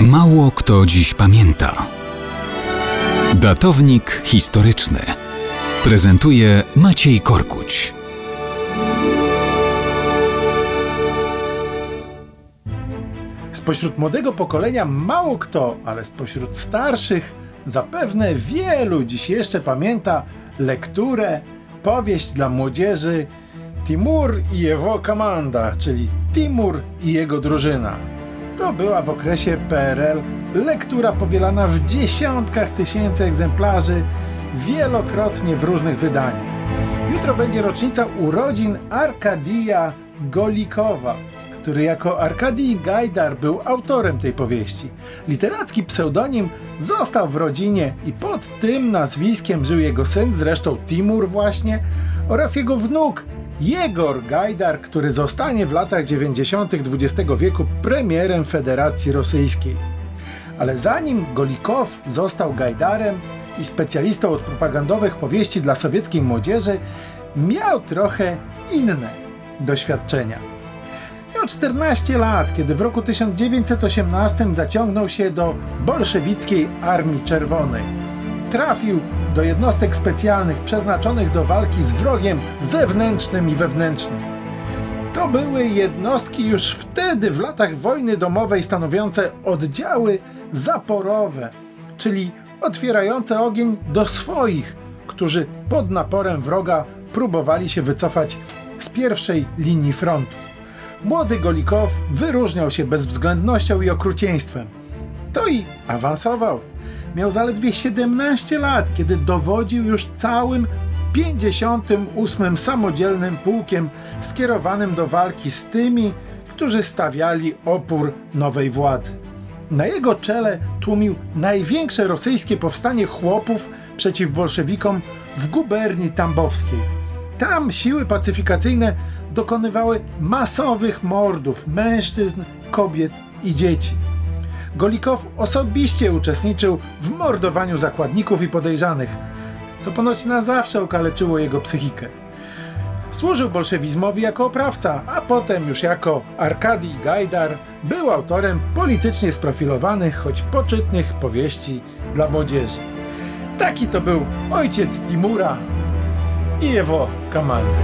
Mało kto dziś pamięta. Datownik historyczny prezentuje Maciej Korkuć. Spośród młodego pokolenia mało kto, ale spośród starszych zapewne wielu dziś jeszcze pamięta lekturę, powieść dla młodzieży Timur i jego komanda, czyli Timur i jego drużyna. To była w okresie PRL lektura powielana w dziesiątkach tysięcy egzemplarzy wielokrotnie w różnych wydaniach. Jutro będzie rocznica urodzin Arkadia Golikowa, który jako Arkadij Gajdar był autorem tej powieści. Literacki pseudonim został w rodzinie i pod tym nazwiskiem żył jego syn, zresztą Timur właśnie, oraz jego wnuk Jegor Gajdar, który zostanie w latach 90. XX wieku premierem Federacji Rosyjskiej. Ale zanim Golikow został Gajdarem i specjalistą od propagandowych powieści dla sowieckiej młodzieży, miał trochę inne doświadczenia. Miał 14 lat, kiedy w roku 1918 zaciągnął się do bolszewickiej Armii Czerwonej. Trafił do jednostek specjalnych przeznaczonych do walki z wrogiem zewnętrznym i wewnętrznym. To były jednostki już wtedy w latach wojny domowej stanowiące oddziały zaporowe, czyli otwierające ogień do swoich, którzy pod naporem wroga próbowali się wycofać z pierwszej linii frontu. Młody Golikow wyróżniał się bezwzględnością i okrucieństwem. To i awansował. Miał zaledwie 17 lat, kiedy dowodził już całym 58. samodzielnym pułkiem skierowanym do walki z tymi, którzy stawiali opór nowej władzy. Na jego czele tłumił największe rosyjskie powstanie chłopów przeciw bolszewikom w guberni tambowskiej. Tam siły pacyfikacyjne dokonywały masowych mordów mężczyzn, kobiet i dzieci. Golikow osobiście uczestniczył w mordowaniu zakładników i podejrzanych, co ponoć na zawsze okaleczyło jego psychikę. Służył bolszewizmowi jako oprawca, a potem już jako Arkadij Gajdar był autorem politycznie sprofilowanych, choć poczytnych powieści dla młodzieży. Taki to był ojciec Timura i jego komandy.